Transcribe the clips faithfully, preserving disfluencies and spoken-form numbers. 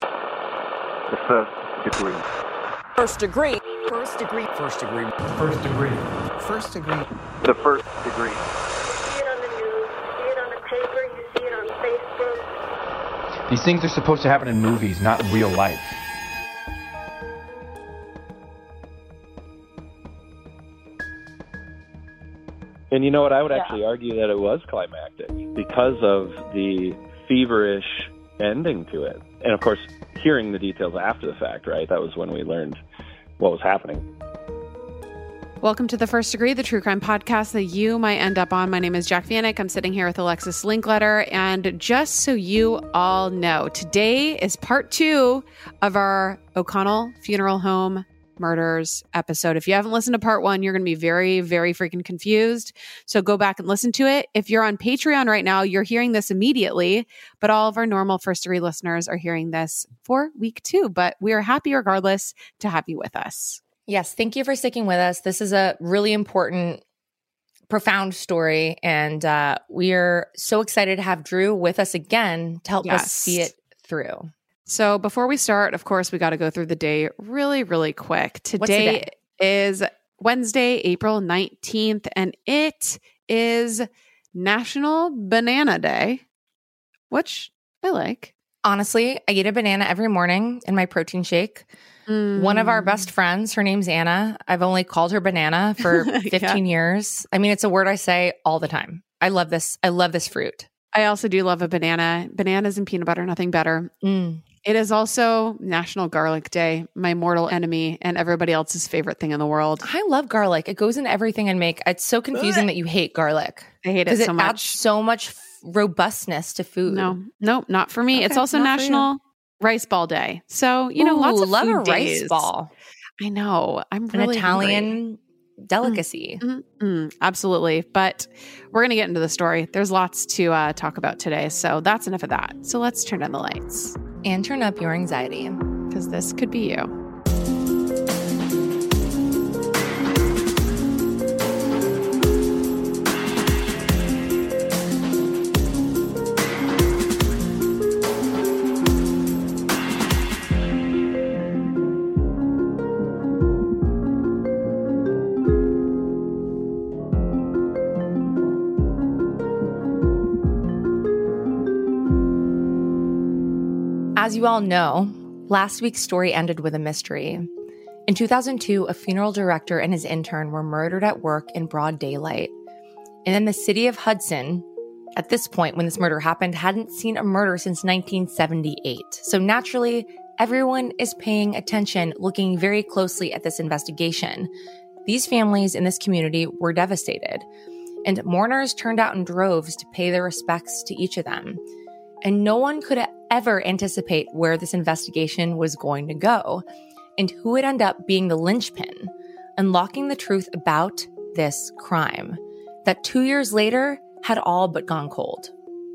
The first degree. First degree. First degree. First degree. First degree. First degree. The first degree. You see it on the news. You see it on the paper. You see it on Facebook. These things are supposed to happen in movies, not in real life. And you know what? I would yeah. actually argue that it was climactic because of the feverish ending to it. And of course, hearing the details after the fact, right? That was when we learned what was happening. Welcome to The First Degree, the true crime podcast that you might end up on. My name is Jack Viannick. I'm sitting here with Alexis Linkletter. And just so you all know, today is part two of our O'Connell Funeral Home Murders episode. If you haven't listened to part one, you're going to be very, very freaking confused. So go back and listen to it. If you're on Patreon right now, you're hearing this immediately, but all of our normal First Degree listeners are hearing this for week two. But we are happy regardless to have you with us. Yes. Thank you for sticking with us. This is a really important, profound story. And uh, we are so excited to have Drew with us again to help yes. us see it through. So before we start, of course, we got to go through the day really, really quick. Today, today is Wednesday, April nineteenth, and it is National Banana Day, which I like. Honestly, I eat a banana every morning in my protein shake. Mm. One of our best friends, her name's Anna. I've only called her banana for fifteen yeah. years. I mean, it's a word I say all the time. I love this. I love this fruit. I also do love a banana. Bananas and peanut butter, nothing better. Mm. It is also National Garlic Day, my mortal enemy and everybody else's favorite thing in the world. I love garlic. It goes in everything I make. It's so confusing that you hate garlic. I hate it so much. Because it adds so much robustness to food. No, no, not for me. Okay, it's also National Rice Ball Day. So, you know, Ooh, lots of love food a rice days. Ball. I know. I'm really An Italian hungry. Delicacy. Mm, mm, mm, absolutely. But we're going to get into the story. There's lots to uh, talk about today. So that's enough of that. So let's turn down the lights. And turn up your anxiety. Because this could be you. As you all know, last week's story ended with a mystery. In two thousand two, a funeral director and his intern were murdered at work in broad daylight. And in the city of Hudson, at this point when this murder happened, hadn't seen a murder since nineteen seventy-eight. So naturally, everyone is paying attention, looking very closely at this investigation. These families in this community were devastated, and mourners turned out in droves to pay their respects to each of them. And no one could ever anticipate where this investigation was going to go and who would end up being the linchpin, unlocking the truth about this crime that two years later had all but gone cold.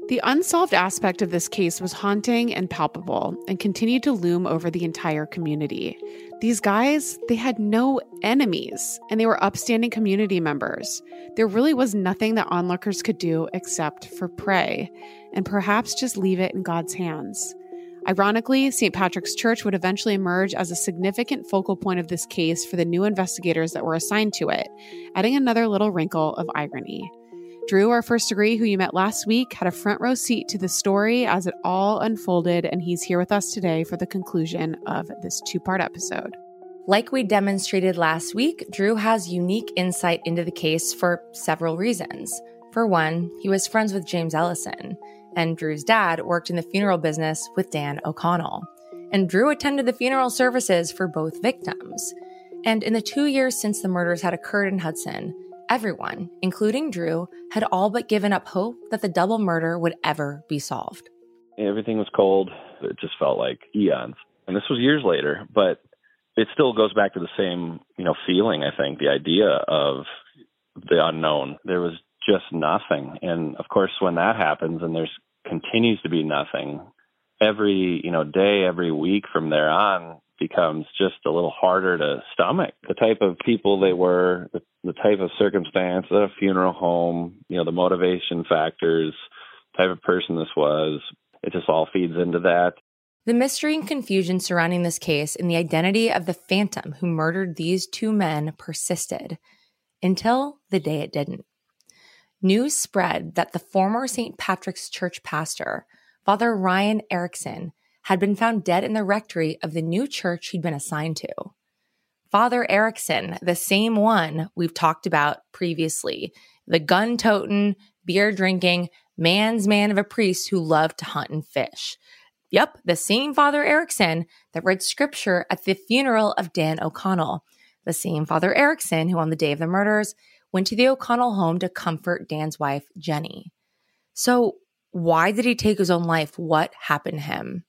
The unsolved aspect of this case was haunting and palpable and continued to loom over the entire community. These guys, they had no enemies and they were upstanding community members. There really was nothing that onlookers could do except for pray and perhaps just leave it in God's hands. Ironically, Saint Patrick's Church would eventually emerge as a significant focal point of this case for the new investigators that were assigned to it, adding another little wrinkle of irony. Drew, our first degree, who you met last week, had a front row seat to the story as it all unfolded, and he's here with us today for the conclusion of this two-part episode. Like we demonstrated last week, Drew has unique insight into the case for several reasons. For one, he was friends with James Ellison, and Drew's dad worked in the funeral business with Dan O'Connell. And Drew attended the funeral services for both victims. And in the two years since the murders had occurred in Hudson, everyone, including Drew, had all but given up hope that the double murder would ever be solved. Everything was cold. It just felt like eons. And this was years later, but it still goes back to the same, you know, feeling, I think, the idea of the unknown. There was just nothing. And, of course, when that happens and there's continues to be nothing, every, you know, day, every week from there on becomes just a little harder to stomach. The type of people they were, the, the type of circumstance, the funeral home, you know, the motivation factors, type of person this was, it just all feeds into that. The mystery and confusion surrounding this case and the identity of the phantom who murdered these two men persisted until the day it didn't. News spread that the former Saint Patrick's Church pastor, Father Ryan Erickson, had been found dead in the rectory of the new church he'd been assigned to. Father Erickson, the same one we've talked about previously, the gun-toting, beer-drinking, man's man of a priest who loved to hunt and fish. Yep, the same Father Erickson that read scripture at the funeral of Dan O'Connell. The same Father Erickson who, on the day of the murders, went to the O'Connell home to comfort Dan's wife, Jenny. So why did he take his own life? What happened to him?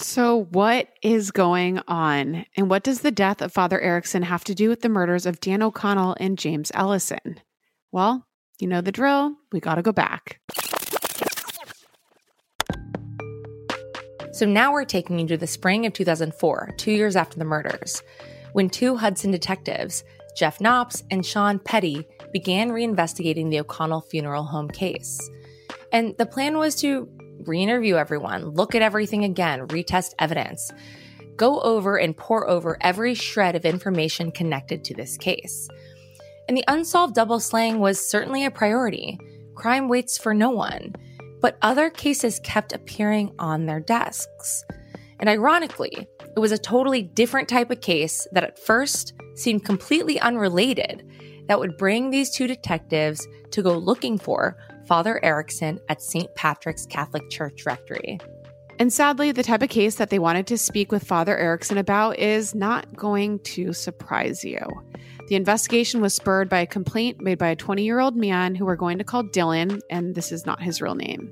So what is going on? And what does the death of Father Erickson have to do with the murders of Dan O'Connell and James Ellison? Well, you know the drill. We got to go back. So now we're taking you to the spring of two thousand four, two years after the murders, when two Hudson detectives, Jeff Knops and Sean Petty, began reinvestigating the O'Connell Funeral Home case. And the plan was to re-interview everyone, look at everything again, retest evidence, go over and pore over every shred of information connected to this case. And the unsolved double slaying was certainly a priority. Crime waits for no one. But other cases kept appearing on their desks. And ironically, it was a totally different type of case that at first seemed completely unrelated that would bring these two detectives to go looking for Father Erickson at Saint Patrick's Catholic Church Rectory. And sadly, the type of case that they wanted to speak with Father Erickson about is not going to surprise you. The investigation was spurred by a complaint made by a twenty-year-old man who we're going to call Dylan, and this is not his real name.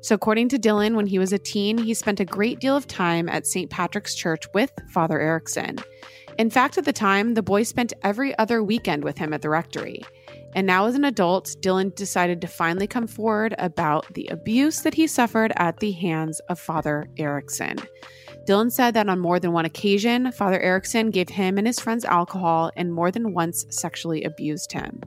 So according to Dylan, when he was a teen, he spent a great deal of time at Saint Patrick's Church with Father Erickson. In fact, at the time, the boy spent every other weekend with him at the rectory. And now as an adult, Dylan decided to finally come forward about the abuse that he suffered at the hands of Father Erickson. Dylan said that on more than one occasion, Father Erickson gave him and his friends alcohol and more than once sexually abused him.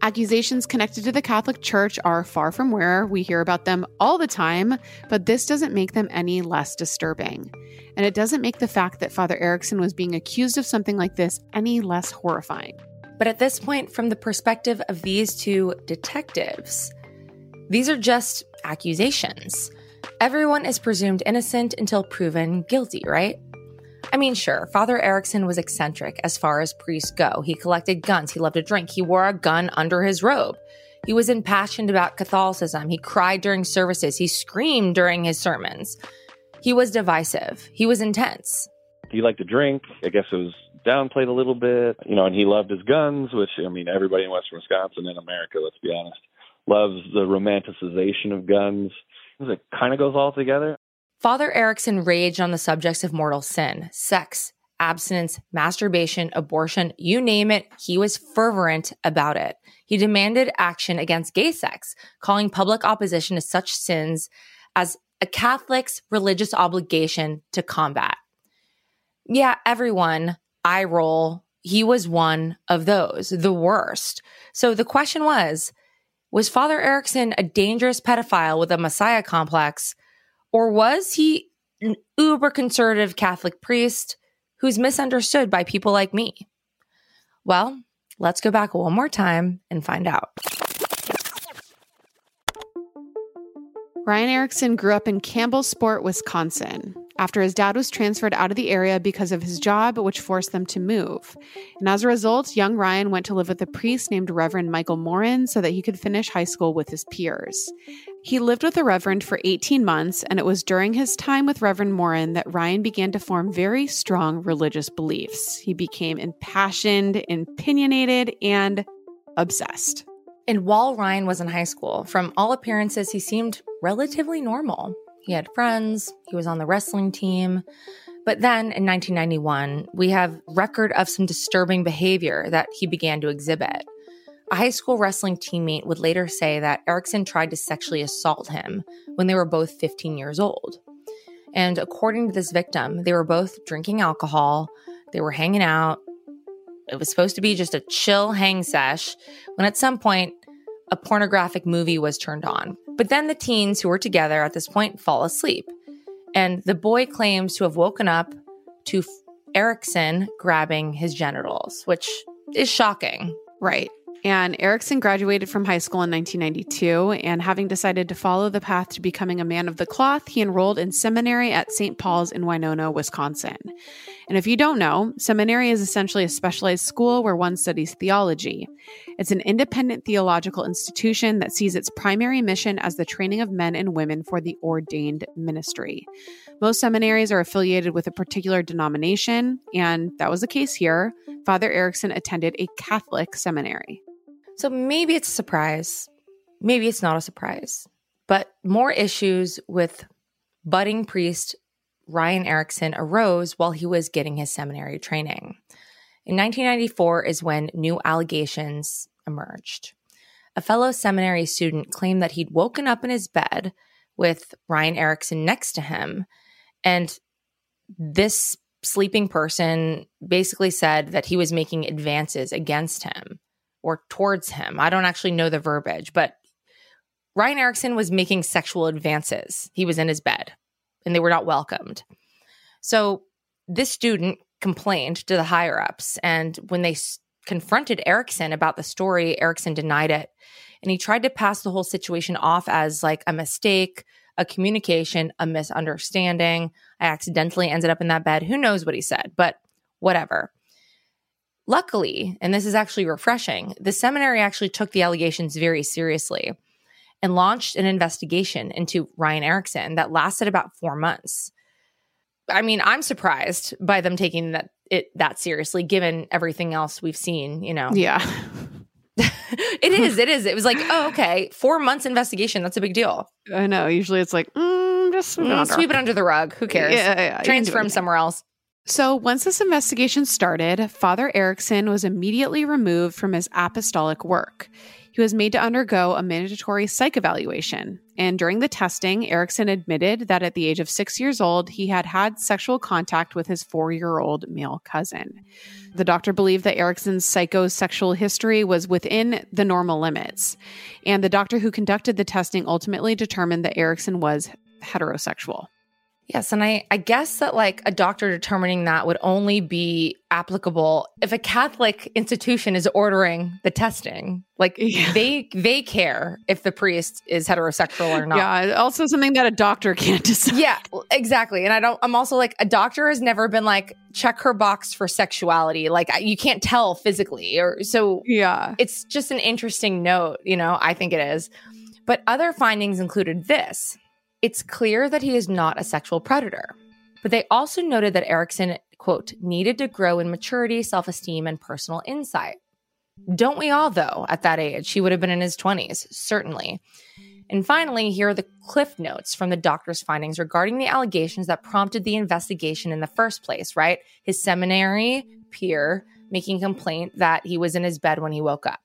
Accusations connected to the Catholic Church are far from rare. We hear about them all the time, but this doesn't make them any less disturbing. And it doesn't make the fact that Father Erickson was being accused of something like this any less horrifying. But at this point, from the perspective of these two detectives, these are just accusations. Everyone is presumed innocent until proven guilty, right? I mean, sure, Father Erickson was eccentric as far as priests go. He collected guns. He loved to drink. He wore a gun under his robe. He was impassioned about Catholicism. He cried during services. He screamed during his sermons. He was divisive. He was intense. He liked to drink. I guess it was downplayed a little bit, you know, and he loved his guns, which, I mean, everybody in Western Wisconsin and America, let's be honest, loves the romanticization of guns. It kind of goes all together. Father Erickson raged on the subjects of mortal sin, sex, abstinence, masturbation, abortion, you name it. He was fervent about it. He demanded action against gay sex, calling public opposition to such sins as a Catholic's religious obligation to combat. Yeah, everyone, eye roll, he was one of those, the worst. So the question was, was Father Erickson a dangerous pedophile with a messiah complex, or was he an uber-conservative Catholic priest who's misunderstood by people like me? Well, let's go back one more time and find out. Ryan Erickson grew up in Campbellsport, Wisconsin, after his dad was transferred out of the area because of his job, which forced them to move. And as a result, young Ryan went to live with a priest named Reverend Michael Morin so that he could finish high school with his peers. He lived with the Reverend for eighteen months, and it was during his time with Reverend Morin that Ryan began to form very strong religious beliefs. He became impassioned, opinionated, and obsessed. And while Ryan was in high school, from all appearances, he seemed relatively normal. He had friends, he was on the wrestling team. But then in nineteen ninety-one, we have record of some disturbing behavior that he began to exhibit. A high school wrestling teammate would later say that Erickson tried to sexually assault him when they were both fifteen years old. And according to this victim, they were both drinking alcohol, they were hanging out. It was supposed to be just a chill hang sesh when at some point a pornographic movie was turned on. But then the teens who were together at this point fall asleep. And the boy claims to have woken up to Erickson grabbing his genitals, which is shocking. Right. And Erickson graduated from high school in nineteen ninety-two, and having decided to follow the path to becoming a man of the cloth, he enrolled in seminary at Saint Paul's in Winona, Wisconsin. And if you don't know, seminary is essentially a specialized school where one studies theology. It's an independent theological institution that sees its primary mission as the training of men and women for the ordained ministry. Most seminaries are affiliated with a particular denomination, and that was the case here. Father Erickson attended a Catholic seminary. So maybe it's a surprise, maybe it's not a surprise, but more issues with budding priest Ryan Erickson arose while he was getting his seminary training. In nineteen ninety-four is when new allegations emerged. A fellow seminary student claimed that he'd woken up in his bed with Ryan Erickson next to him, and this sleeping person basically said that he was making advances against him or towards him. I don't actually know the verbiage, but Ryan Erickson was making sexual advances. He was in his bed, and they were not welcomed. So this student complained to the higher-ups, and when they s- confronted Erickson about the story, Erickson denied it, and he tried to pass the whole situation off as like a mistake, a communication, a misunderstanding. I accidentally ended up in that bed. Who knows what he said, but whatever. Luckily, and this is actually refreshing, the seminary actually took the allegations very seriously and launched an investigation into Ryan Erickson that lasted about four months. I mean, I'm surprised by them taking that it that seriously, given everything else we've seen, you know. Yeah. It is, it is. It was like, oh, okay, four months investigation, that's a big deal. I know, usually it's like, mm, just sweep, mm, it, under. sweep it under the rug, who cares? Yeah, yeah, Transfer him somewhere else. So once this investigation started, Father Erickson was immediately removed from his apostolic work. He was made to undergo a mandatory psych evaluation. And during the testing, Erickson admitted that at the age of six years old, he had had sexual contact with his four-year-old male cousin. The doctor believed that Erickson's psychosexual history was within the normal limits. And the doctor who conducted the testing ultimately determined that Erickson was heterosexual. Yes, and I, I guess that like a doctor determining that would only be applicable if a Catholic institution is ordering the testing. Like yeah. they they care if the priest is heterosexual or not. Yeah, also something that a doctor can't decide. Yeah, exactly. And I don't. I'm also like a doctor has never been like check her box for sexuality. Like you can't tell physically, or so. Yeah, it's just an interesting note. You know, I think it is. But other findings included this. It's clear that he is not a sexual predator, but they also noted that Erickson, quote, needed to grow in maturity, self-esteem, and personal insight. Don't we all, though, at that age? He would have been in his twenties, certainly. And finally, here are the cliff notes from the doctor's findings regarding the allegations that prompted the investigation in the first place, right? His seminary peer making complaint that he was in his bed when he woke up.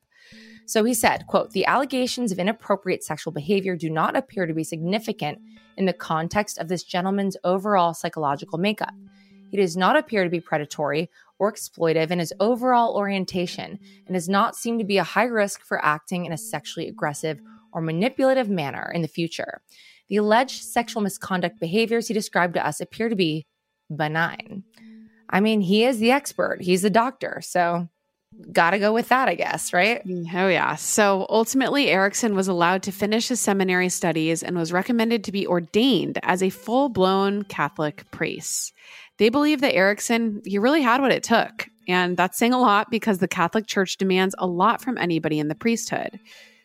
So he said, quote, the allegations of inappropriate sexual behavior do not appear to be significant in the context of this gentleman's overall psychological makeup. He does not appear to be predatory or exploitive in his overall orientation and does not seem to be a high risk for acting in a sexually aggressive or manipulative manner in the future. The alleged sexual misconduct behaviors he described to us appear to be benign. I mean, he is the expert. He's the doctor. So got to go with that, I guess, right? Oh, yeah. So ultimately, Erickson was allowed to finish his seminary studies and was recommended to be ordained as a full-blown Catholic priest. They believe that Erickson, he really had what it took. And that's saying a lot because the Catholic Church demands a lot from anybody in the priesthood.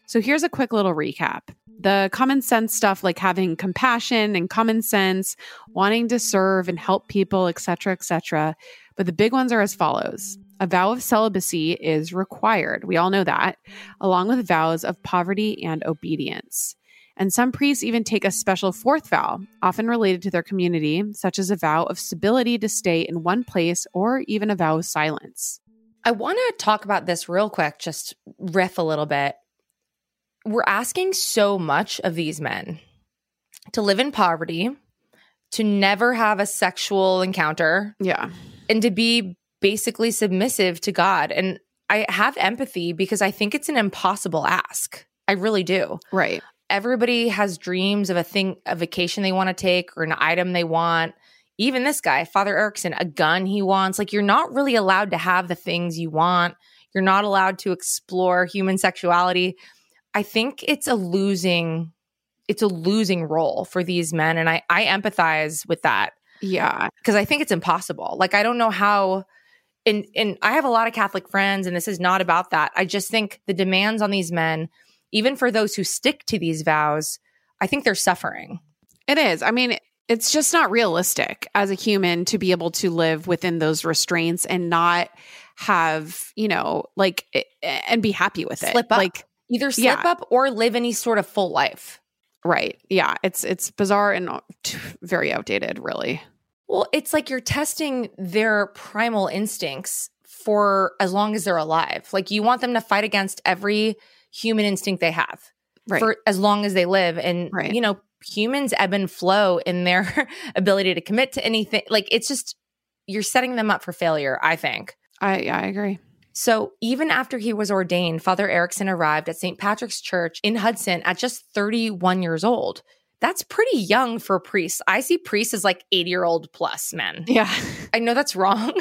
So here's a quick little recap. The common sense stuff like having compassion and common sense, wanting to serve and help people, et cetera, et cetera. But the big ones are as follows. A vow of celibacy is required. We all know that, along with vows of poverty and obedience. And some priests even take a special fourth vow, often related to their community, such as a vow of stability to stay in one place or even a vow of silence. I want to talk about this real quick, just riff a little bit. We're asking so much of these men to live in poverty, to never have a sexual encounter, yeah, and to be basically submissive to God. And I have empathy because I think it's an impossible ask. I really do. Right. Everybody has dreams of a thing, a vacation they want to take or an item they want. Even this guy, Father Erickson, a gun he wants. Like, you're not really allowed to have the things you want. You're not allowed to explore human sexuality. I think it's a losing, it's a losing role for these men. And I, I empathize with that. Yeah. Because I think it's impossible. Like, I don't know how, and, and I have a lot of Catholic friends, and this is not about that. I just think the demands on these men, even for those who stick to these vows, I think they're suffering. It is. I mean, it's just not realistic as a human to be able to live within those restraints and not have, you know, like, and be happy with it. Slip up. Like, either slip yeah. up or live any sort of full life. Right. Yeah. It's, it's bizarre and very outdated, really. Well, it's like you're testing their primal instincts for as long as they're alive. Like, you want them to fight against every human instinct they have, right, for as long as they live. And, right, you know, humans ebb and flow in their ability to commit to anything. Like, it's just, you're setting them up for failure, I think. I yeah, I agree. So even after he was ordained, Father Erickson arrived at Saint Patrick's Church in Hudson at just thirty-one years old. That's pretty young for priests. I see priests as like eighty-year-old plus men. Yeah. I know that's wrong.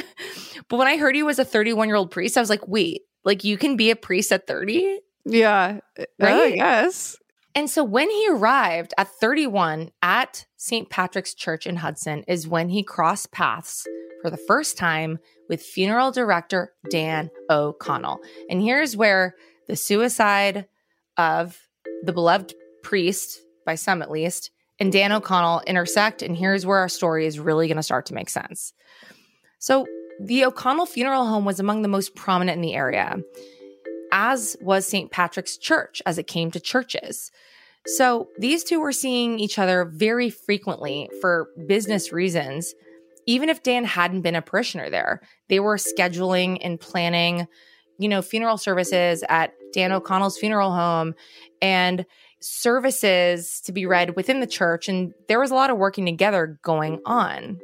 But when I heard he was a thirty-one-year-old priest, I was like, wait, like, you can be a priest at thirty? Yeah, right? I guess. And so when he arrived at thirty-one at Saint Patrick's Church in Hudson is when he crossed paths for the first time with funeral director Dan O'Connell. And here's where the suicide of the beloved priest, by some at least, and Dan O'Connell intersect. And here's where our story is really going to start to make sense. So the O'Connell Funeral Home was among the most prominent in the area, as was Saint Patrick's Church as it came to churches. So these two were seeing each other very frequently for business reasons. Even if Dan hadn't been a parishioner there, they were scheduling and planning, you know, funeral services at Dan O'Connell's funeral home and services to be read within the church. And there was a lot of working together going on. And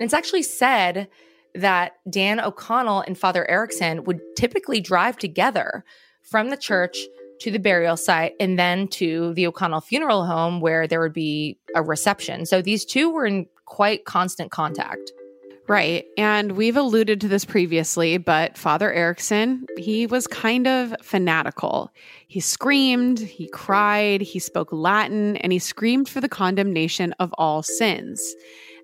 it's actually said that Dan O'Connell and Father Erickson would typically drive together from the church to the burial site and then to the O'Connell funeral home where there would be a reception. So these two were in quite constant contact. Right. And we've alluded to this previously, but Father Erickson, he was kind of fanatical. He screamed, he cried, he spoke Latin, and he screamed for the condemnation of all sins.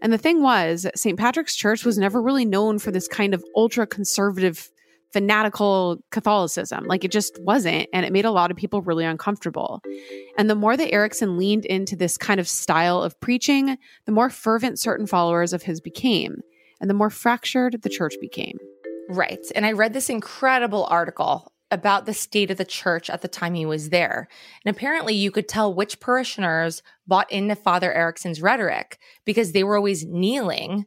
And the thing was, Saint Patrick's Church was never really known for this kind of ultra-conservative, fanatical Catholicism. Like, it just wasn't, and it made a lot of people really uncomfortable. And the more that Erickson leaned into this kind of style of preaching, the more fervent certain followers of his became, and the more fractured the church became. Right. And I read this incredible article about the state of the church at the time he was there. And apparently you could tell which parishioners bought into Father Erickson's rhetoric because they were always kneeling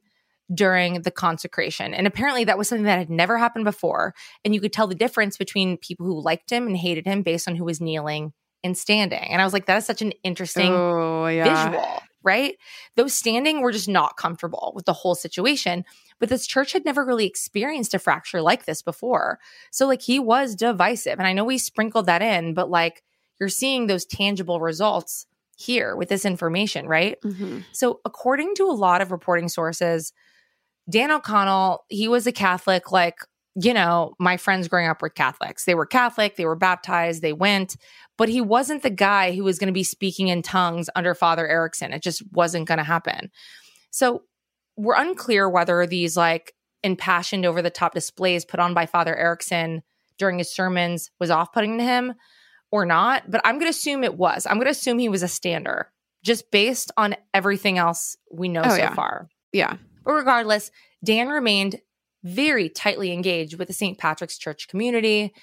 during the consecration. And apparently that was something that had never happened before. And you could tell the difference between people who liked him and hated him based on who was kneeling and standing. And I was like, that is such an interesting oh, yeah. visual, right? Those standing were just not comfortable with the whole situation. But this church had never really experienced a fracture like this before. So like, he was divisive. And I know we sprinkled that in, but like, you're seeing those tangible results here with this information, right? Mm-hmm. So according to a lot of reporting sources, Dan O'Connell, he was a Catholic like you know, my friends growing up were Catholics. They were Catholic, they were baptized, they went, but he wasn't the guy who was going to be speaking in tongues under Father Erickson. It just wasn't going to happen. So we're unclear whether these like impassioned over the top displays put on by Father Erickson during his sermons was off-putting to him or not, but I'm going to assume it was. I'm going to assume he was a stander just based on everything else we know oh, so yeah. far. Yeah. But regardless, Dan remained very tightly engaged with the Saint Patrick's Church community.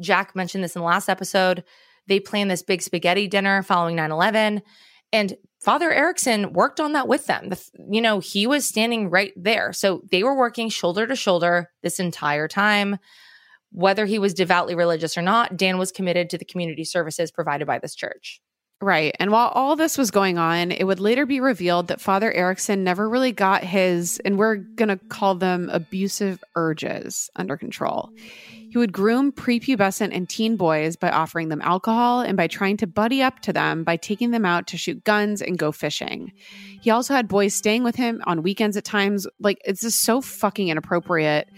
Jack mentioned this in the last episode. They planned this big spaghetti dinner following nine eleven, and Father Erickson worked on that with them. The, you know, he was standing right there. So they were working shoulder to shoulder this entire time. Whether he was devoutly religious or not, Dan was committed to the community services provided by this church. Right. And while all this was going on, it would later be revealed that Father Erickson never really got his, and we're going to call them abusive urges, under control. He would groom prepubescent and teen boys by offering them alcohol and by trying to buddy up to them by taking them out to shoot guns and go fishing. He also had boys staying with him on weekends at times. Like, it's just so fucking inappropriate.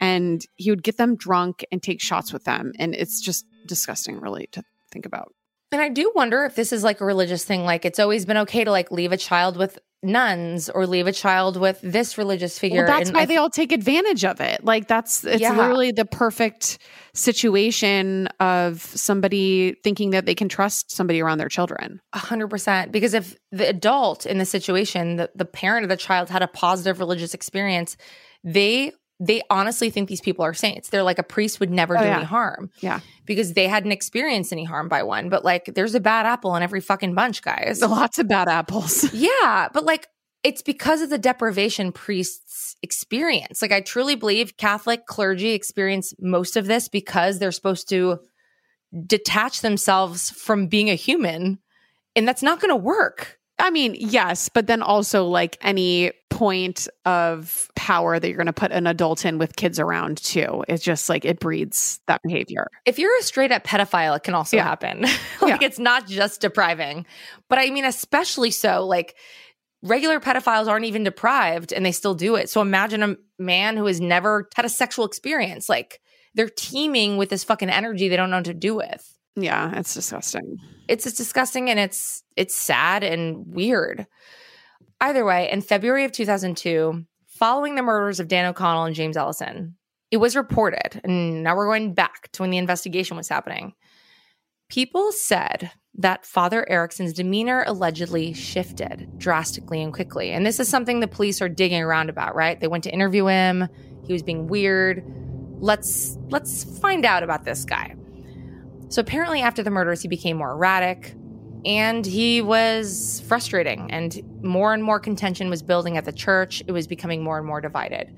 And he would get them drunk and take shots with them. And it's just disgusting, really, to think about. And I do wonder if this is like a religious thing, like it's always been okay to like leave a child with nuns or leave a child with this religious figure. Well, that's and why th- they all take advantage of it. Like that's, it's yeah. literally the perfect situation of somebody thinking that they can trust somebody around their children. A hundred percent. Because if the adult in the situation, the, the parent of the child had a positive religious experience, they They honestly think these people are saints. They're like, a priest would never oh, do yeah. any harm. Yeah. Because they hadn't experienced any harm by one. But like, there's a bad apple in every fucking bunch, guys. Lots of bad apples. Yeah. But like, it's because of the deprivation priests experience. Like, I truly believe Catholic clergy experience most of this because they're supposed to detach themselves from being a human. And that's not going to work. I mean, yes, but then also like any point of power that you're going to put an adult in with kids around too. It's just like it breeds that behavior. If you're a straight up pedophile, it can also yeah. happen. Like yeah. it's not just depriving. But I mean, especially so, like regular pedophiles aren't even deprived and they still do it. So imagine a man who has never had a sexual experience. Like they're teeming with this fucking energy they don't know what to do with. Yeah, it's disgusting. It's, it's disgusting and it's it's sad and weird. Either way, in February of two thousand two, following the murders of Dan O'Connell and James Ellison, it was reported, and now we're going back to when the investigation was happening. People said that Father Erickson's demeanor allegedly shifted drastically and quickly. And this is something the police are digging around about, right? They went to interview him. He was being weird. Let's let's find out about this guy. So apparently after the murders, he became more erratic and he was frustrating, and more and more contention was building at the church. It was becoming more and more divided.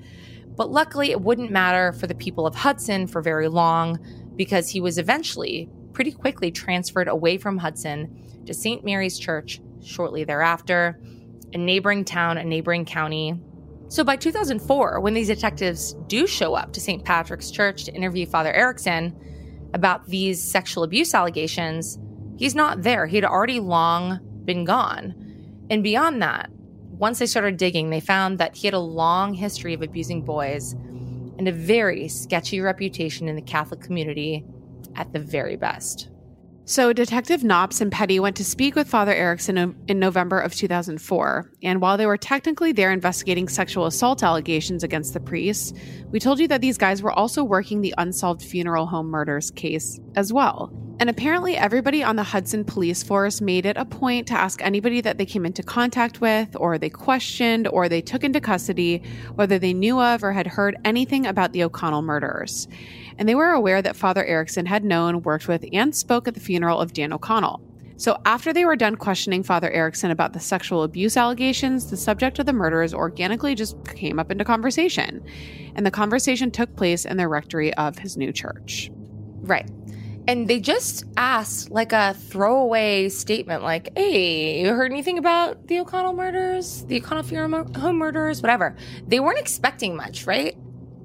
But luckily, it wouldn't matter for the people of Hudson for very long, because he was eventually pretty quickly transferred away from Hudson to Saint Mary's Church shortly thereafter, a neighboring town, a neighboring county. So by two thousand four, when these detectives do show up to Saint Patrick's Church to interview Father Erickson about these sexual abuse allegations, he's not there. He'd already long been gone. And beyond that, once they started digging, they found that he had a long history of abusing boys and a very sketchy reputation in the Catholic community at the very best. So Detective Knops and Petty went to speak with Father Erickson in November of two thousand four. And while they were technically there investigating sexual assault allegations against the priest, we told you that these guys were also working the unsolved funeral home murders case as well. And apparently everybody on the Hudson police force made it a point to ask anybody that they came into contact with, or they questioned, or they took into custody, whether they knew of or had heard anything about the O'Connell murders. And they were aware that Father Erickson had known, worked with, and spoke at the funeral of Dan O'Connell. So after they were done questioning Father Erickson about the sexual abuse allegations, the subject of the murders organically just came up into conversation. And the conversation took place in the rectory of his new church. Right. And they just asked like a throwaway statement like, hey, you heard anything about the O'Connell murders, the O'Connell funeral home murders, whatever. They weren't expecting much, right?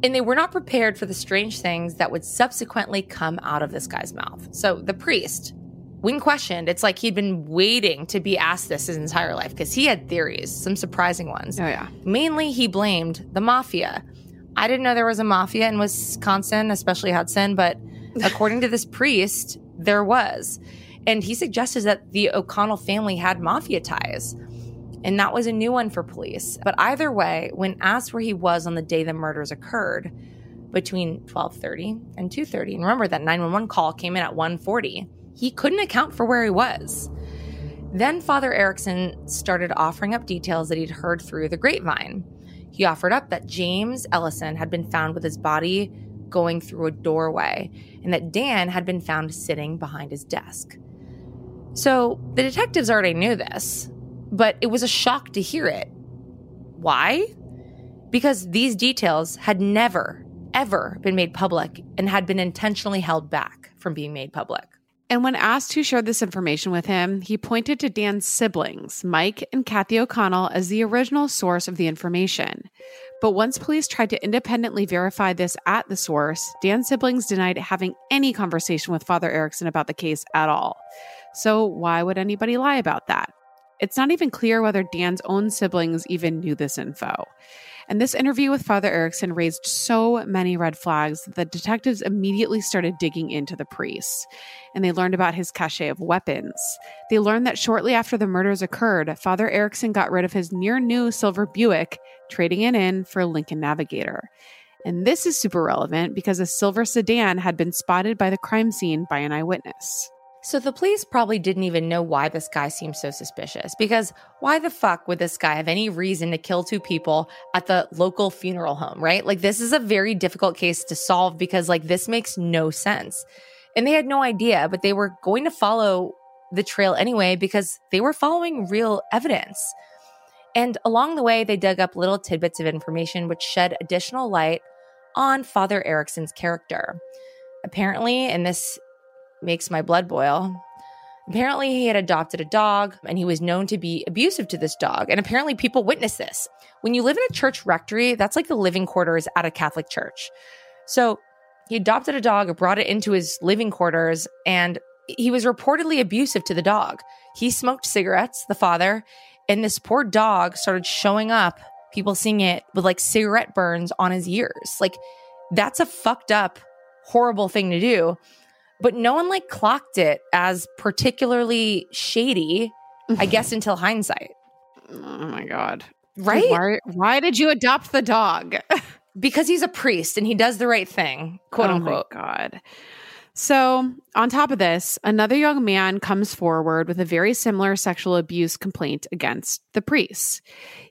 And they were not prepared for the strange things that would subsequently come out of this guy's mouth. So the priest, when questioned, it's like he'd been waiting to be asked this his entire life because he had theories, some surprising ones. Oh, yeah. Mainly, he blamed the mafia, I didn't know there was a mafia in Wisconsin, especially Hudson, but according to this priest, there was. And he suggested that the O'Connell family had mafia ties. And that was a new one for police. But either way, when asked where he was on the day the murders occurred, between twelve thirty and two thirty, and remember that nine one one call came in at one forty, he couldn't account for where he was. Then Father Erickson started offering up details that he'd heard through the grapevine. He offered up that James Ellison had been found with his body going through a doorway, and that Dan had been found sitting behind his desk. So the detectives already knew this, but it was a shock to hear it. Why? Because these details had never, ever been made public and had been intentionally held back from being made public. And when asked who shared this information with him, he pointed to Dan's siblings, Mike and Kathy O'Connell, as the original source of the information. But once police tried to independently verify this at the source, Dan's siblings denied having any conversation with Father Erickson about the case at all. So why would anybody lie about that? It's not even clear whether Dan's own siblings even knew this info. And this interview with Father Erickson raised so many red flags that the detectives immediately started digging into the priest. And they learned about his cache of weapons. They learned that shortly after the murders occurred, Father Erickson got rid of his near-new silver Buick, trading it in for a Lincoln Navigator. And this is super relevant because a silver sedan had been spotted by the crime scene by an eyewitness. So the police probably didn't even know why this guy seemed so suspicious, because why the fuck would this guy have any reason to kill two people at the local funeral home, right? Like, this is a very difficult case to solve because, like, this makes no sense. And they had no idea, but they were going to follow the trail anyway because they were following real evidence. And along the way, they dug up little tidbits of information which shed additional light on Father Erickson's character. Apparently, in this makes my blood boil. Apparently, he had adopted a dog, and he was known to be abusive to this dog. And apparently, people witnessed this. When you live in a church rectory, that's like the living quarters at a Catholic church. So he adopted a dog, brought it into his living quarters, and he was reportedly abusive to the dog. He smoked cigarettes, the father, and this poor dog started showing up, people seeing it, with like cigarette burns on his ears. Like, that's a fucked up, horrible thing to do. But no one, like, clocked it as particularly shady, I guess, until hindsight. Oh, my God. Right? Why, why did you adopt the dog? Because he's a priest and he does the right thing, quote oh unquote. Oh, my God. So on top of this, another young man comes forward with a very similar sexual abuse complaint against the priest.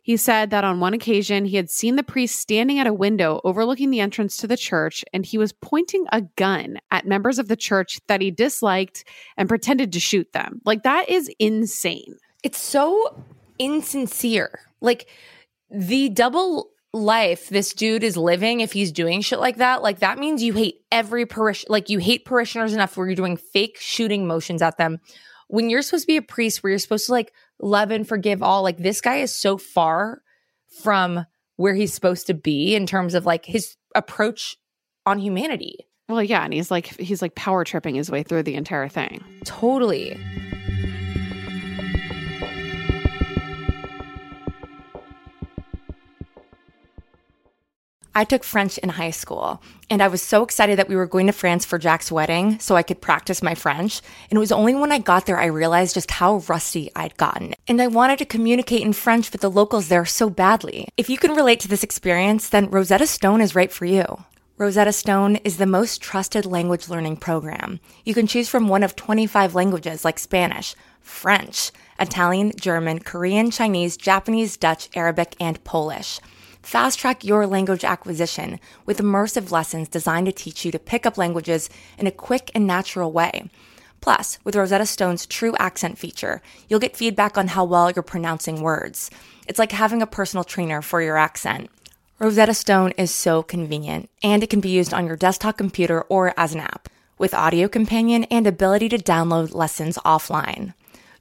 He said that on one occasion, he had seen the priest standing at a window overlooking the entrance to the church, and he was pointing a gun at members of the church that he disliked and pretended to shoot them. Like, that is insane. It's so insincere. Like, the double life this dude is living, if he's doing shit like that, like, that means you hate every parish, like, you hate parishioners enough where you're doing fake shooting motions at them. When you're supposed to be a priest, where you're supposed to, like, love and forgive all, like, this guy is so far from where he's supposed to be in terms of, like, his approach on humanity. Well, yeah, and he's like he's like power tripping his way through the entire thing. Totally. I took French in high school, and I was so excited that we were going to France for Jack's wedding so I could practice my French. And it was only when I got there I realized just how rusty I'd gotten. And I wanted to communicate in French with the locals there so badly. If you can relate to this experience, then Rosetta Stone is right for you. Rosetta Stone is the most trusted language learning program. You can choose from one of twenty-five languages like Spanish, French, Italian, German, Korean, Chinese, Japanese, Dutch, Arabic, and Polish. Fast-track your language acquisition with immersive lessons designed to teach you to pick up languages in a quick and natural way. Plus, with Rosetta Stone's True Accent feature, you'll get feedback on how well you're pronouncing words. It's like having a personal trainer for your accent. Rosetta Stone is so convenient, and it can be used on your desktop computer or as an app, with audio companion and ability to download lessons offline.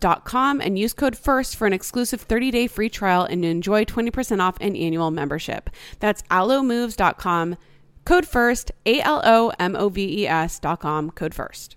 dot com and use code FIRST for an exclusive thirty-day free trial and enjoy twenty percent off an annual membership. That's allo moves dot com, code FIRST, A L O M O V E S dot com, code FIRST.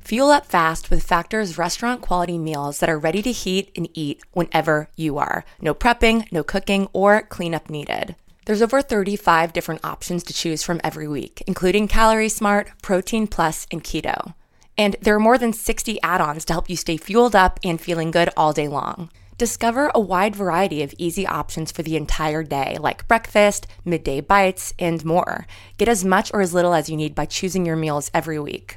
Fuel up fast with Factor's restaurant-quality meals that are ready to heat and eat whenever you are. No prepping, no cooking, or cleanup needed. There's over thirty-five different options to choose from every week, including Calorie Smart, Protein Plus, and Keto. And there are more than sixty add-ons to help you stay fueled up and feeling good all day long. Discover a wide variety of easy options for the entire day, like breakfast, midday bites, and more. Get as much or as little as you need by choosing your meals every week.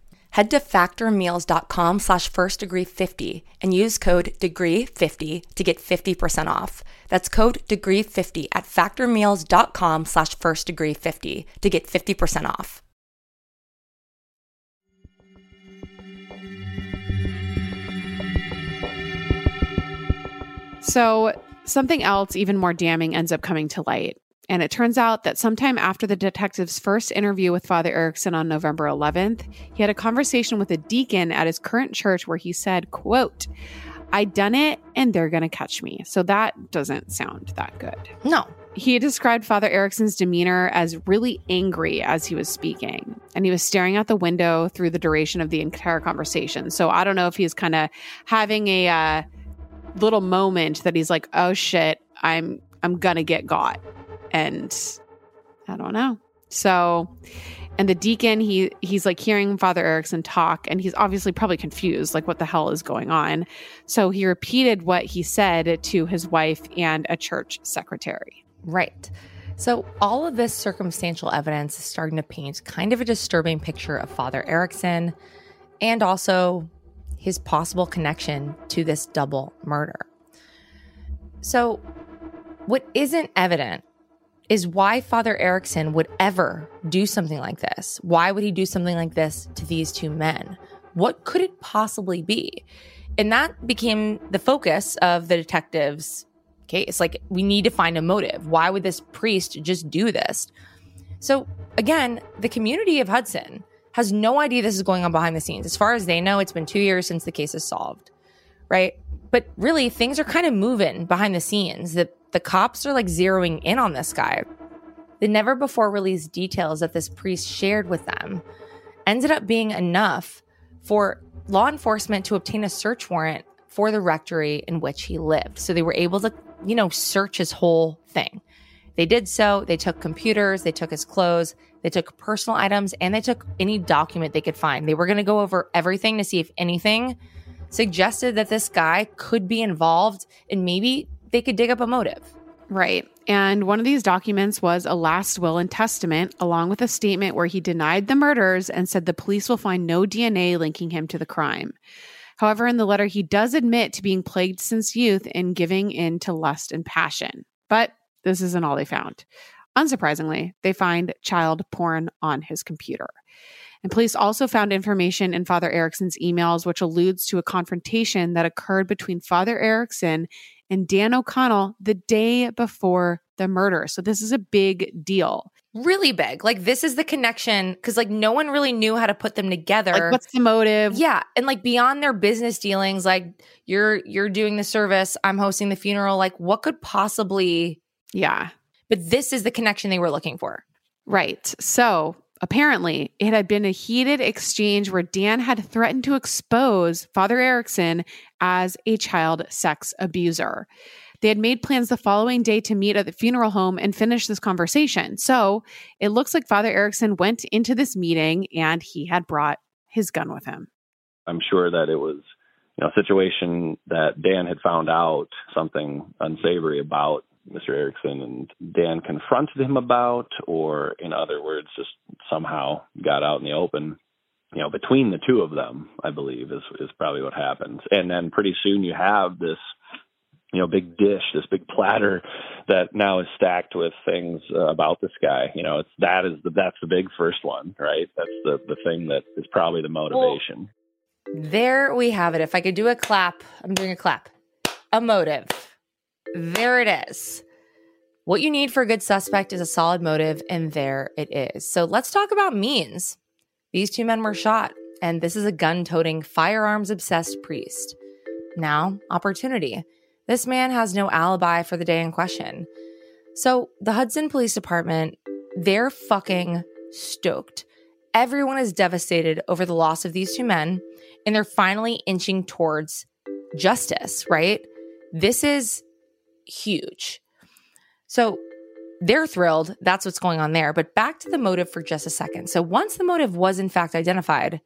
Head to factor meals dot com slash first degree fifty and use code degree fifty to get fifty percent off. That's code degree fifty at factor meals dot com slash first degree fifty to get fifty percent off. So something else even more damning ends up coming to light. And it turns out that sometime after the detective's first interview with Father Erickson on November eleventh, he had a conversation with a deacon at his current church where he said, quote, "I done it and they're going to catch me." So that doesn't sound that good. No. He described Father Erickson's demeanor as really angry as he was speaking. And he was staring out the window through the duration of the entire conversation. So I don't know if he's kind of having a uh, little moment that he's like, oh shit, I'm I'm going to get got. And I don't know. So, and the deacon, he he's like hearing Father Erickson talk, and he's obviously probably confused, like what the hell is going on. So he repeated what he said to his wife and a church secretary. Right. So all of this circumstantial evidence is starting to paint kind of a disturbing picture of Father Erickson and also his possible connection to this double murder. So what isn't evident is why Father Erickson would ever do something like this. Why would he do something like this to these two men? What could it possibly be? And that became the focus of the detectives' case. Like, we need to find a motive. Why would this priest just do this? So again, the community of Hudson has no idea this is going on behind the scenes. As far as they know, it's been two years since the case is solved, right? But really, things are kind of moving behind the scenes. The, the cops are like zeroing in on this guy. The never-before-released details that this priest shared with them ended up being enough for law enforcement to obtain a search warrant for the rectory in which he lived. So they were able to, you know, search his whole thing. They did so. They took computers. They took his clothes. They took personal items, and they took any document they could find. They were going to go over everything to see if anything suggested that this guy could be involved, and maybe they could dig up a motive. Right. And one of these documents was a last will and testament, along with a statement where he denied the murders and said the police will find no D N A linking him to the crime. However, in the letter, he does admit to being plagued since youth and giving in to lust and passion. But this isn't all they found. Unsurprisingly, they find child porn on his computer. And police also found information in Father Erickson's emails, which alludes to a confrontation that occurred between Father Erickson and Dan O'Connell the day before the murder. So this is a big deal. Really big. Like, this is the connection, because like no one really knew how to put them together. Like, what's the motive? Yeah. And like beyond their business dealings, like you're you're doing the service, I'm hosting the funeral. Like, what could possibly... Yeah. But this is the connection they were looking for. Right. So apparently it had been a heated exchange where Dan had threatened to expose Father Erickson as a child sex abuser. They had made plans the following day to meet at the funeral home and finish this conversation. So it looks like Father Erickson went into this meeting and he had brought his gun with him. I'm sure that it was, you know, a situation that Dan had found out something unsavory about Mister Erickson, and Dan confronted him about, or in other words, just somehow got out in the open, you know, between the two of them, I believe is, is probably what happens. And then pretty soon you have this, you know, big dish, this big platter that now is stacked with things uh, about this guy. You know, it's, that is the, that's the big first one, right? That's the, the thing that is probably the motivation. Well, there we have it. If I could do a clap, I'm doing a clap, a motive. There it is. What you need for a good suspect is a solid motive, and there it is. So let's talk about means. These two men were shot, and this is a gun-toting, firearms-obsessed priest. Now, opportunity. This man has no alibi for the day in question. So the Hudson Police Department, they're fucking stoked. Everyone is devastated over the loss of these two men, and they're finally inching towards justice, right? This is huge. So they're thrilled. That's what's going on there. But back to the motive for just a second. So once the motive was in fact identified,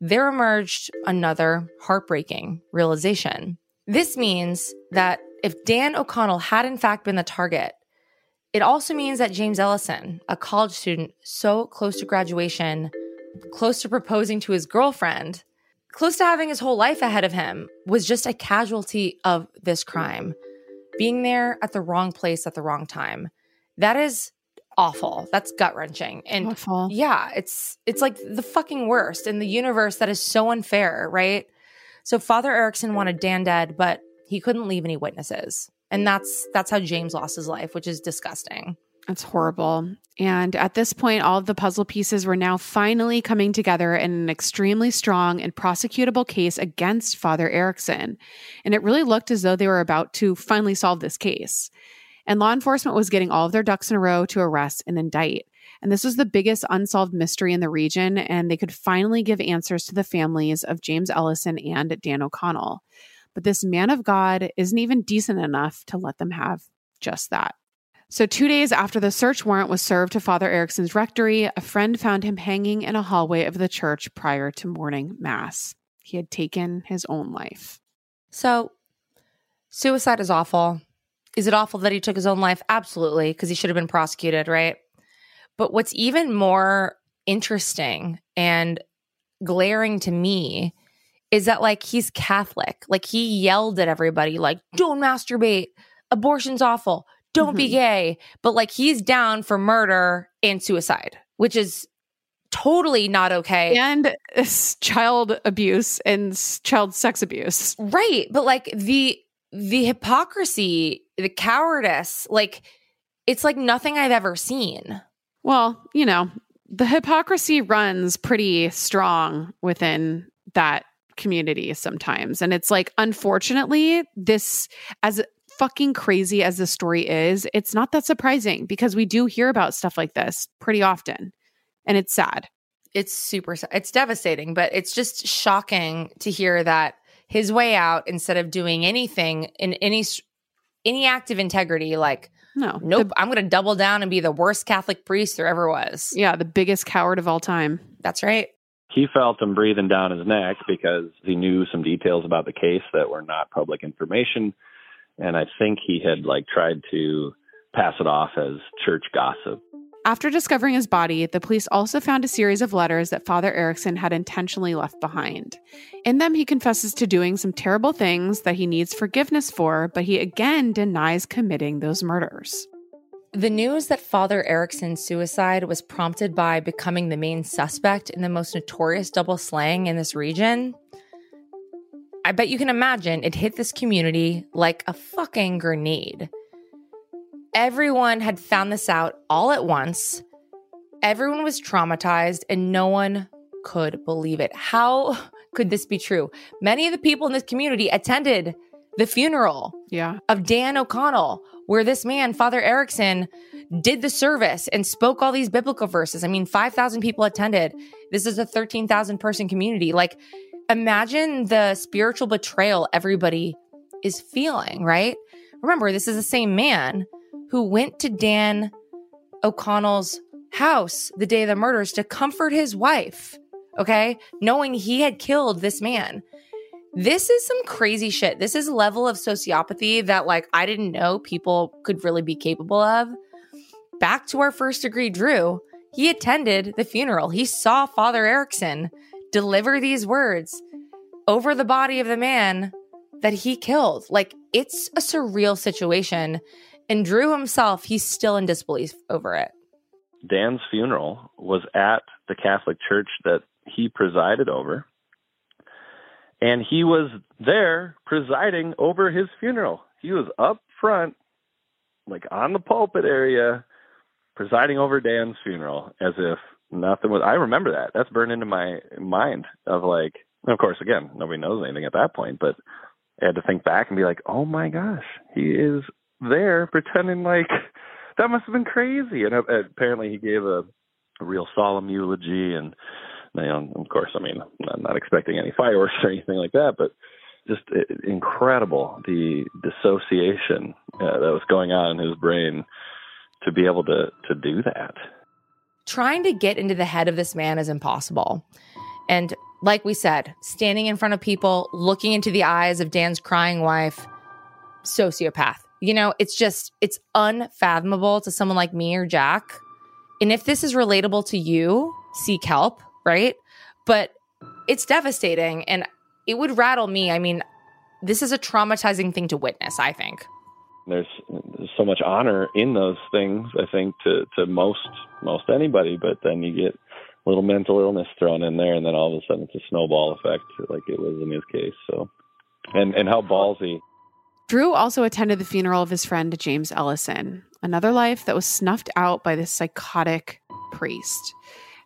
there emerged another heartbreaking realization. This means that if Dan O'Connell had in fact been the target, it also means that James Ellison, a college student so close to graduation, close to proposing to his girlfriend, close to having his whole life ahead of him, was just a casualty of this crime. Being there at the wrong place at the wrong time. That is awful. That's gut-wrenching. And awful. Yeah, it's it's like the fucking worst in the universe. That is so unfair, right? So Father Erickson wanted Dan dead, but he couldn't leave any witnesses. And that's that's how James lost his life, which is disgusting. That's horrible. And at this point, all of the puzzle pieces were now finally coming together in an extremely strong and prosecutable case against Father Erickson. And it really looked as though they were about to finally solve this case. And law enforcement was getting all of their ducks in a row to arrest and indict. And this was the biggest unsolved mystery in the region, and they could finally give answers to the families of James Ellison and Dan O'Connell. But this man of God isn't even decent enough to let them have just that. So two days after the search warrant was served to Father Erickson's rectory, a friend found him hanging in a hallway of the church prior to morning mass. He had taken his own life. So suicide is awful. Is it awful that he took his own life? Absolutely, because he should have been prosecuted, right? But what's even more interesting and glaring to me is that, like, he's Catholic. Like, he yelled at everybody, like, don't masturbate. Abortion's awful. don't mm-hmm. be gay. But like, he's down for murder and suicide, which is totally not okay. And child abuse and child sex abuse. Right. But like the, the hypocrisy, the cowardice, like it's like nothing I've ever seen. Well, you know, the hypocrisy runs pretty strong within that community sometimes. And it's like, unfortunately, this, as fucking crazy as the story is, it's not that surprising because we do hear about stuff like this pretty often. And it's sad. It's super sad. It's devastating, but it's just shocking to hear that his way out, instead of doing anything in any any act of integrity, like, no, nope, the, I'm going to double down and be the worst Catholic priest there ever was. Yeah, the biggest coward of all time. That's right. He felt them breathing down his neck because he knew some details about the case that were not public information. And I think he had like tried to pass it off as church gossip. After discovering his body, the police also found a series of letters that Father Erickson had intentionally left behind. In them, he confesses to doing some terrible things that he needs forgiveness for, but he again denies committing those murders. The news that Father Erickson's suicide was prompted by becoming the main suspect in the most notorious double slaying in this region, I bet you can imagine it hit this community like a fucking grenade. Everyone had found this out all at once. Everyone was traumatized and no one could believe it. How could this be true? Many of the people in this community attended the funeral yeah. of Dan O'Connell, where this man, Father Erickson, did the service and spoke all these biblical verses. I mean, five thousand people attended. This is a thirteen thousand person community. Like, imagine the spiritual betrayal everybody is feeling, right? Remember, this is the same man who went to Dan O'Connell's house the day of the murders to comfort his wife, okay? Knowing he had killed this man. This is some crazy shit. This is a level of sociopathy that, like, I didn't know people could really be capable of. Back to our first degree, Drew. He attended the funeral. He saw Father Erickson deliver these words over the body of the man that he killed. Like, it's a surreal situation. And Drew himself, he's still in disbelief over it. Dan's funeral was at the Catholic Church that he presided over. And he was there presiding over his funeral. He was up front, like on the pulpit area, presiding over Dan's funeral as if nothing was. I remember that. That's burned into my mind of like, and of course, again, nobody knows anything at that point, but I had to think back and be like, oh my gosh, he is there pretending like that must have been crazy. And apparently he gave a, a real solemn eulogy. And, you know, of course, I mean, I'm not expecting any fireworks or anything like that, but just incredible, the dissociation uh, that was going on in his brain to be able to, to do that. Trying to get into the head of this man is impossible. And like we said, standing in front of people, looking into the eyes of Dan's crying wife, sociopath. You know, it's just, it's unfathomable to someone like me or Jack. And if this is relatable to you, seek help, right? But it's devastating and it would rattle me. I mean, this is a traumatizing thing to witness, I think. There's, there's so much honor in those things, I think, to, to most, most anybody. But then you get a little mental illness thrown in there and then all of a sudden it's a snowball effect like it was in his case. So, and, and how ballsy. Drew also attended the funeral of his friend James Ellison, another life that was snuffed out by this psychotic priest.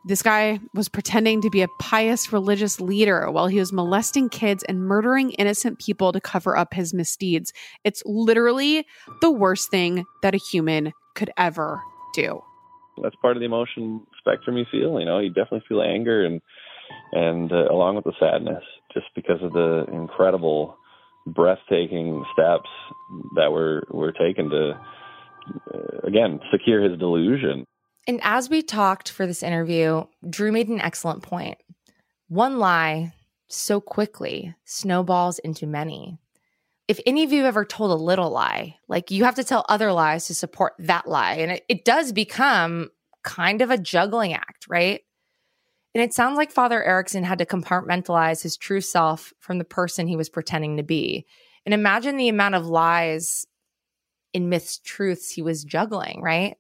This guy was pretending to be a pious religious leader while he was molesting kids and murdering innocent people to cover up his misdeeds. It's literally the worst thing that a human could ever do. That's part of the emotion spectrum you feel. You know, you definitely feel anger and, and uh, along with the sadness, just because of the incredible, breathtaking steps that were were taken to, uh, again, secure his delusion. And as we talked for this interview, Drew made an excellent point. One lie so quickly snowballs into many. If any of you ever told a little lie, like you have to tell other lies to support that lie. And it, it does become kind of a juggling act, right? And it sounds like Father Erickson had to compartmentalize his true self from the person he was pretending to be. And imagine the amount of lies in mistruths he was juggling, right?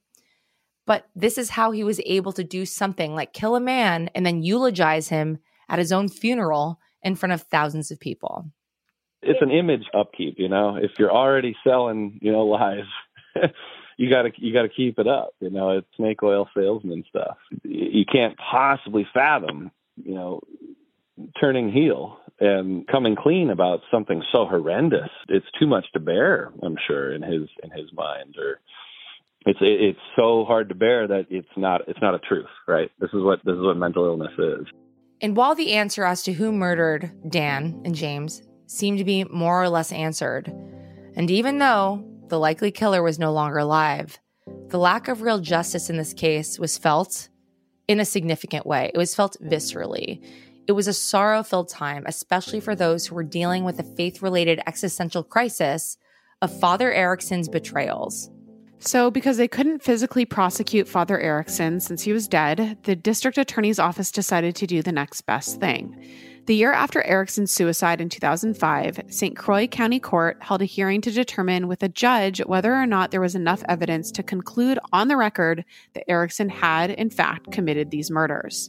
But this is how he was able to do something like kill a man and then eulogize him at his own funeral in front of thousands of people. It's an image upkeep, you know. If you're already selling, you know, lies, you gotta you gotta keep it up. You know, it's snake oil salesman stuff. You can't possibly fathom, you know, turning heel and coming clean about something so horrendous. It's too much to bear, I'm sure, in his in his mind. Or it's it's so hard to bear that it's not it's not a truth, right? This is what this is what mental illness is. And while the answer as to who murdered Dan and James seemed to be more or less answered, and even though the likely killer was no longer alive, the lack of real justice in this case was felt in a significant way. It was felt viscerally. It was a sorrow-filled time, especially for those who were dealing with the faith-related existential crisis of Father Erickson's betrayals. So, because they couldn't physically prosecute Father Erickson since he was dead, the district attorney's office decided to do the next best thing. The year after Erickson's suicide in two thousand five, Saint Croix County Court held a hearing to determine with a judge whether or not there was enough evidence to conclude on the record that Erickson had, in fact, committed these murders.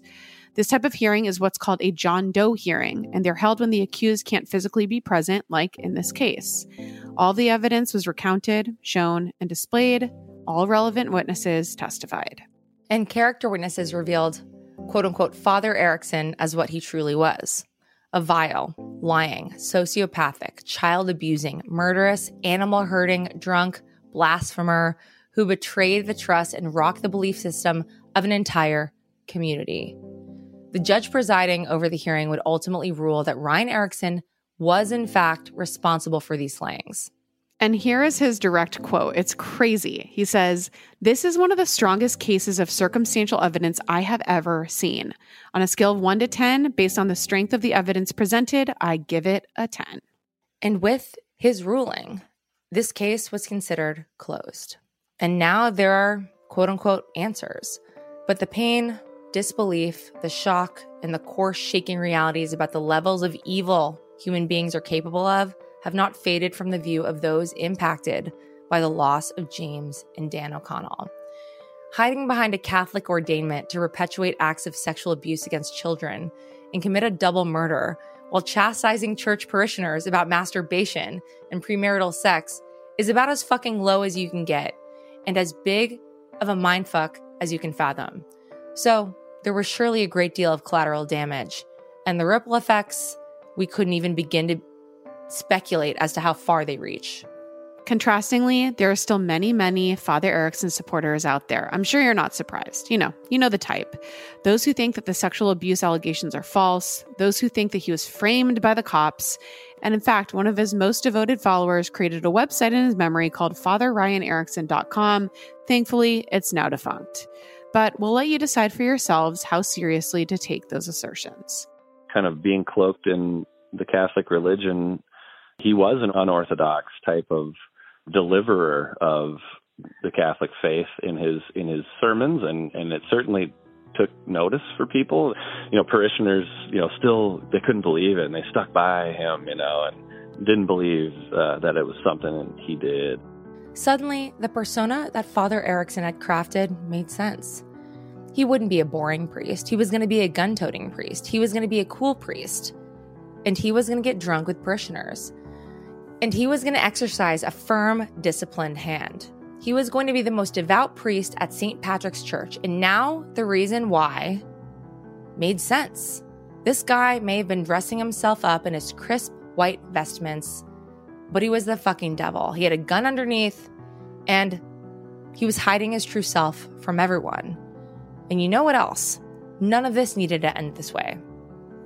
This type of hearing is what's called a John Doe hearing, and they're held when the accused can't physically be present, like in this case. All the evidence was recounted, shown, and displayed. All relevant witnesses testified. And character witnesses revealed, quote-unquote, Father Erickson as what he truly was. A vile, lying, sociopathic, child-abusing, murderous, animal-herding, drunk, blasphemer who betrayed the trust and rocked the belief system of an entire community. The judge presiding over the hearing would ultimately rule that Ryan Erickson was, in fact, responsible for these slayings. And here is his direct quote. It's crazy. He says, "This is one of the strongest cases of circumstantial evidence I have ever seen. On a scale of one to ten, based on the strength of the evidence presented, I give it a ten. And with his ruling, this case was considered closed. And now there are, quote-unquote, answers. But the pain, disbelief, the shock, and the core-shaking realities about the levels of evil human beings are capable of have not faded from the view of those impacted by the loss of James and Dan O'Connell. Hiding behind a Catholic ordainment to perpetuate acts of sexual abuse against children and commit a double murder while chastising church parishioners about masturbation and premarital sex is about as fucking low as you can get and as big of a mindfuck as you can fathom. So, there was surely a great deal of collateral damage, and the ripple effects, we couldn't even begin to speculate as to how far they reach." Contrastingly, there are still many, many Father Erickson supporters out there. I'm sure you're not surprised. You know, you know the type. Those who think that the sexual abuse allegations are false, those who think that he was framed by the cops, and in fact, one of his most devoted followers created a website in his memory called Father Ryan Erickson dot com. Thankfully, it's now defunct. But we'll let you decide for yourselves how seriously to take those assertions. Kind of being cloaked in the Catholic religion, he was an unorthodox type of deliverer of the Catholic faith in his in his sermons, and, and it certainly took notice for people. You know, parishioners, you know, still, they couldn't believe it, and they stuck by him, you know, and didn't believe uh, that it was something he did. Suddenly, the persona that Father Erickson had crafted made sense. He wouldn't be a boring priest. He was going to be a gun-toting priest. He was going to be a cool priest. And he was going to get drunk with parishioners. And he was going to exercise a firm, disciplined hand. He was going to be the most devout priest at Saint Patrick's Church. And now the reason why made sense. This guy may have been dressing himself up in his crisp white vestments, but he was the fucking devil. He had a gun underneath, and he was hiding his true self from everyone. And you know what else? None of this needed to end this way.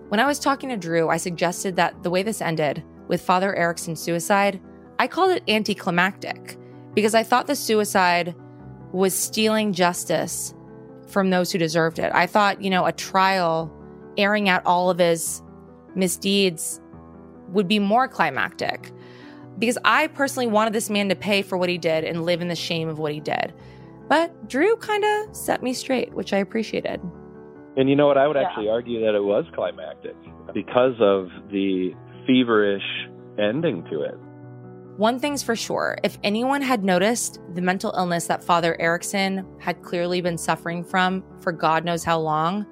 When I was talking to Drew, I suggested that the way this ended, with Father Erickson's suicide, I called it anticlimactic, because I thought the suicide was stealing justice from those who deserved it. I thought, you know, a trial airing out all of his misdeeds would be more climactic, because I personally wanted this man to pay for what he did and live in the shame of what he did. But Drew kind of set me straight, which I appreciated. And you know what? I would yeah. actually argue that it was climactic because of the feverish ending to it. One thing's for sure, if anyone had noticed the mental illness that Father Erickson had clearly been suffering from for God knows how long,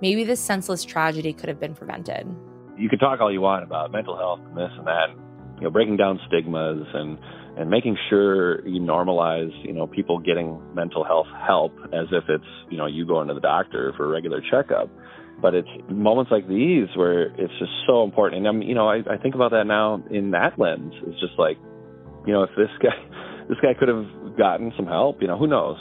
maybe this senseless tragedy could have been prevented. You could talk all you want about mental health and this and that, you know, breaking down stigmas and, and making sure you normalize, you know, people getting mental health help as if it's, you know, you going to the doctor for a regular checkup. But it's moments like these where it's just so important. And, I'm, you know, I, I think about that now in that lens. It's just like, you know, if this guy, this guy could have gotten some help, you know, who knows?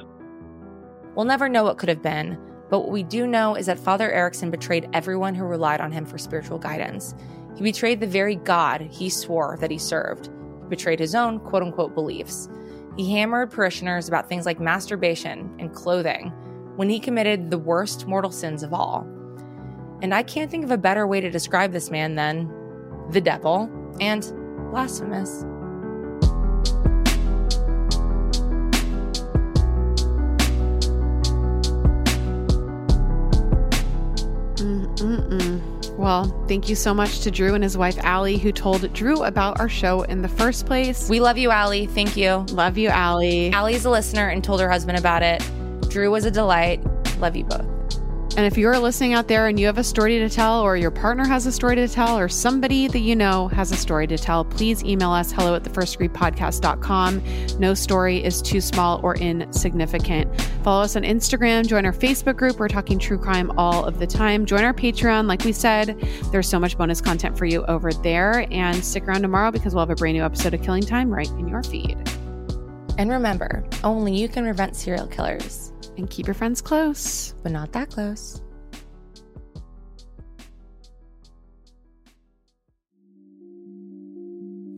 We'll never know what could have been. But what we do know is that Father Erickson betrayed everyone who relied on him for spiritual guidance. He betrayed the very God he swore that he served. He betrayed his own quote-unquote beliefs. He hammered parishioners about things like masturbation and clothing when he committed the worst mortal sins of all. And I can't think of a better way to describe this man than the devil and blasphemous. Mm-mm. Well, thank you so much to Drew and his wife, Allie, who told Drew about our show in the first place. We love you, Allie. Thank you. Love you, Allie. Allie's a listener and told her husband about it. Drew was a delight. Love you both. And if you're listening out there and you have a story to tell, or your partner has a story to tell, or somebody that you know has a story to tell, please email us hello at the first degree podcast dot com. No story is too small or insignificant. Follow us on Instagram. Join our Facebook group. We're talking true crime all of the time. Join our Patreon. Like we said, there's so much bonus content for you over there. And stick around tomorrow because we'll have a brand new episode of Killing Time right in your feed. And remember, only you can prevent serial killers. And keep your friends close, but not that close.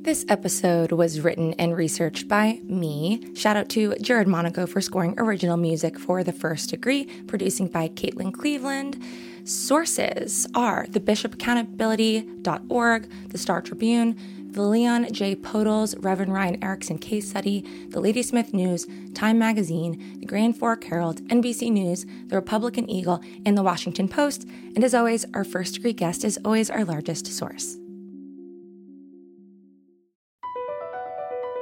This episode was written and researched by me. Shout out to Jared Monaco for scoring original music for The First Degree, producing by Caitlin Cleveland. Sources are the bishop accountability dot org, the Star Tribune, the Leon J. Podol's Reverend Ryan Erickson Case Study, the Ladysmith News, Time Magazine, the Grand Fork Herald, N B C News, the Republican Eagle, and the Washington Post. And as always, our First Degree guest is always our largest source.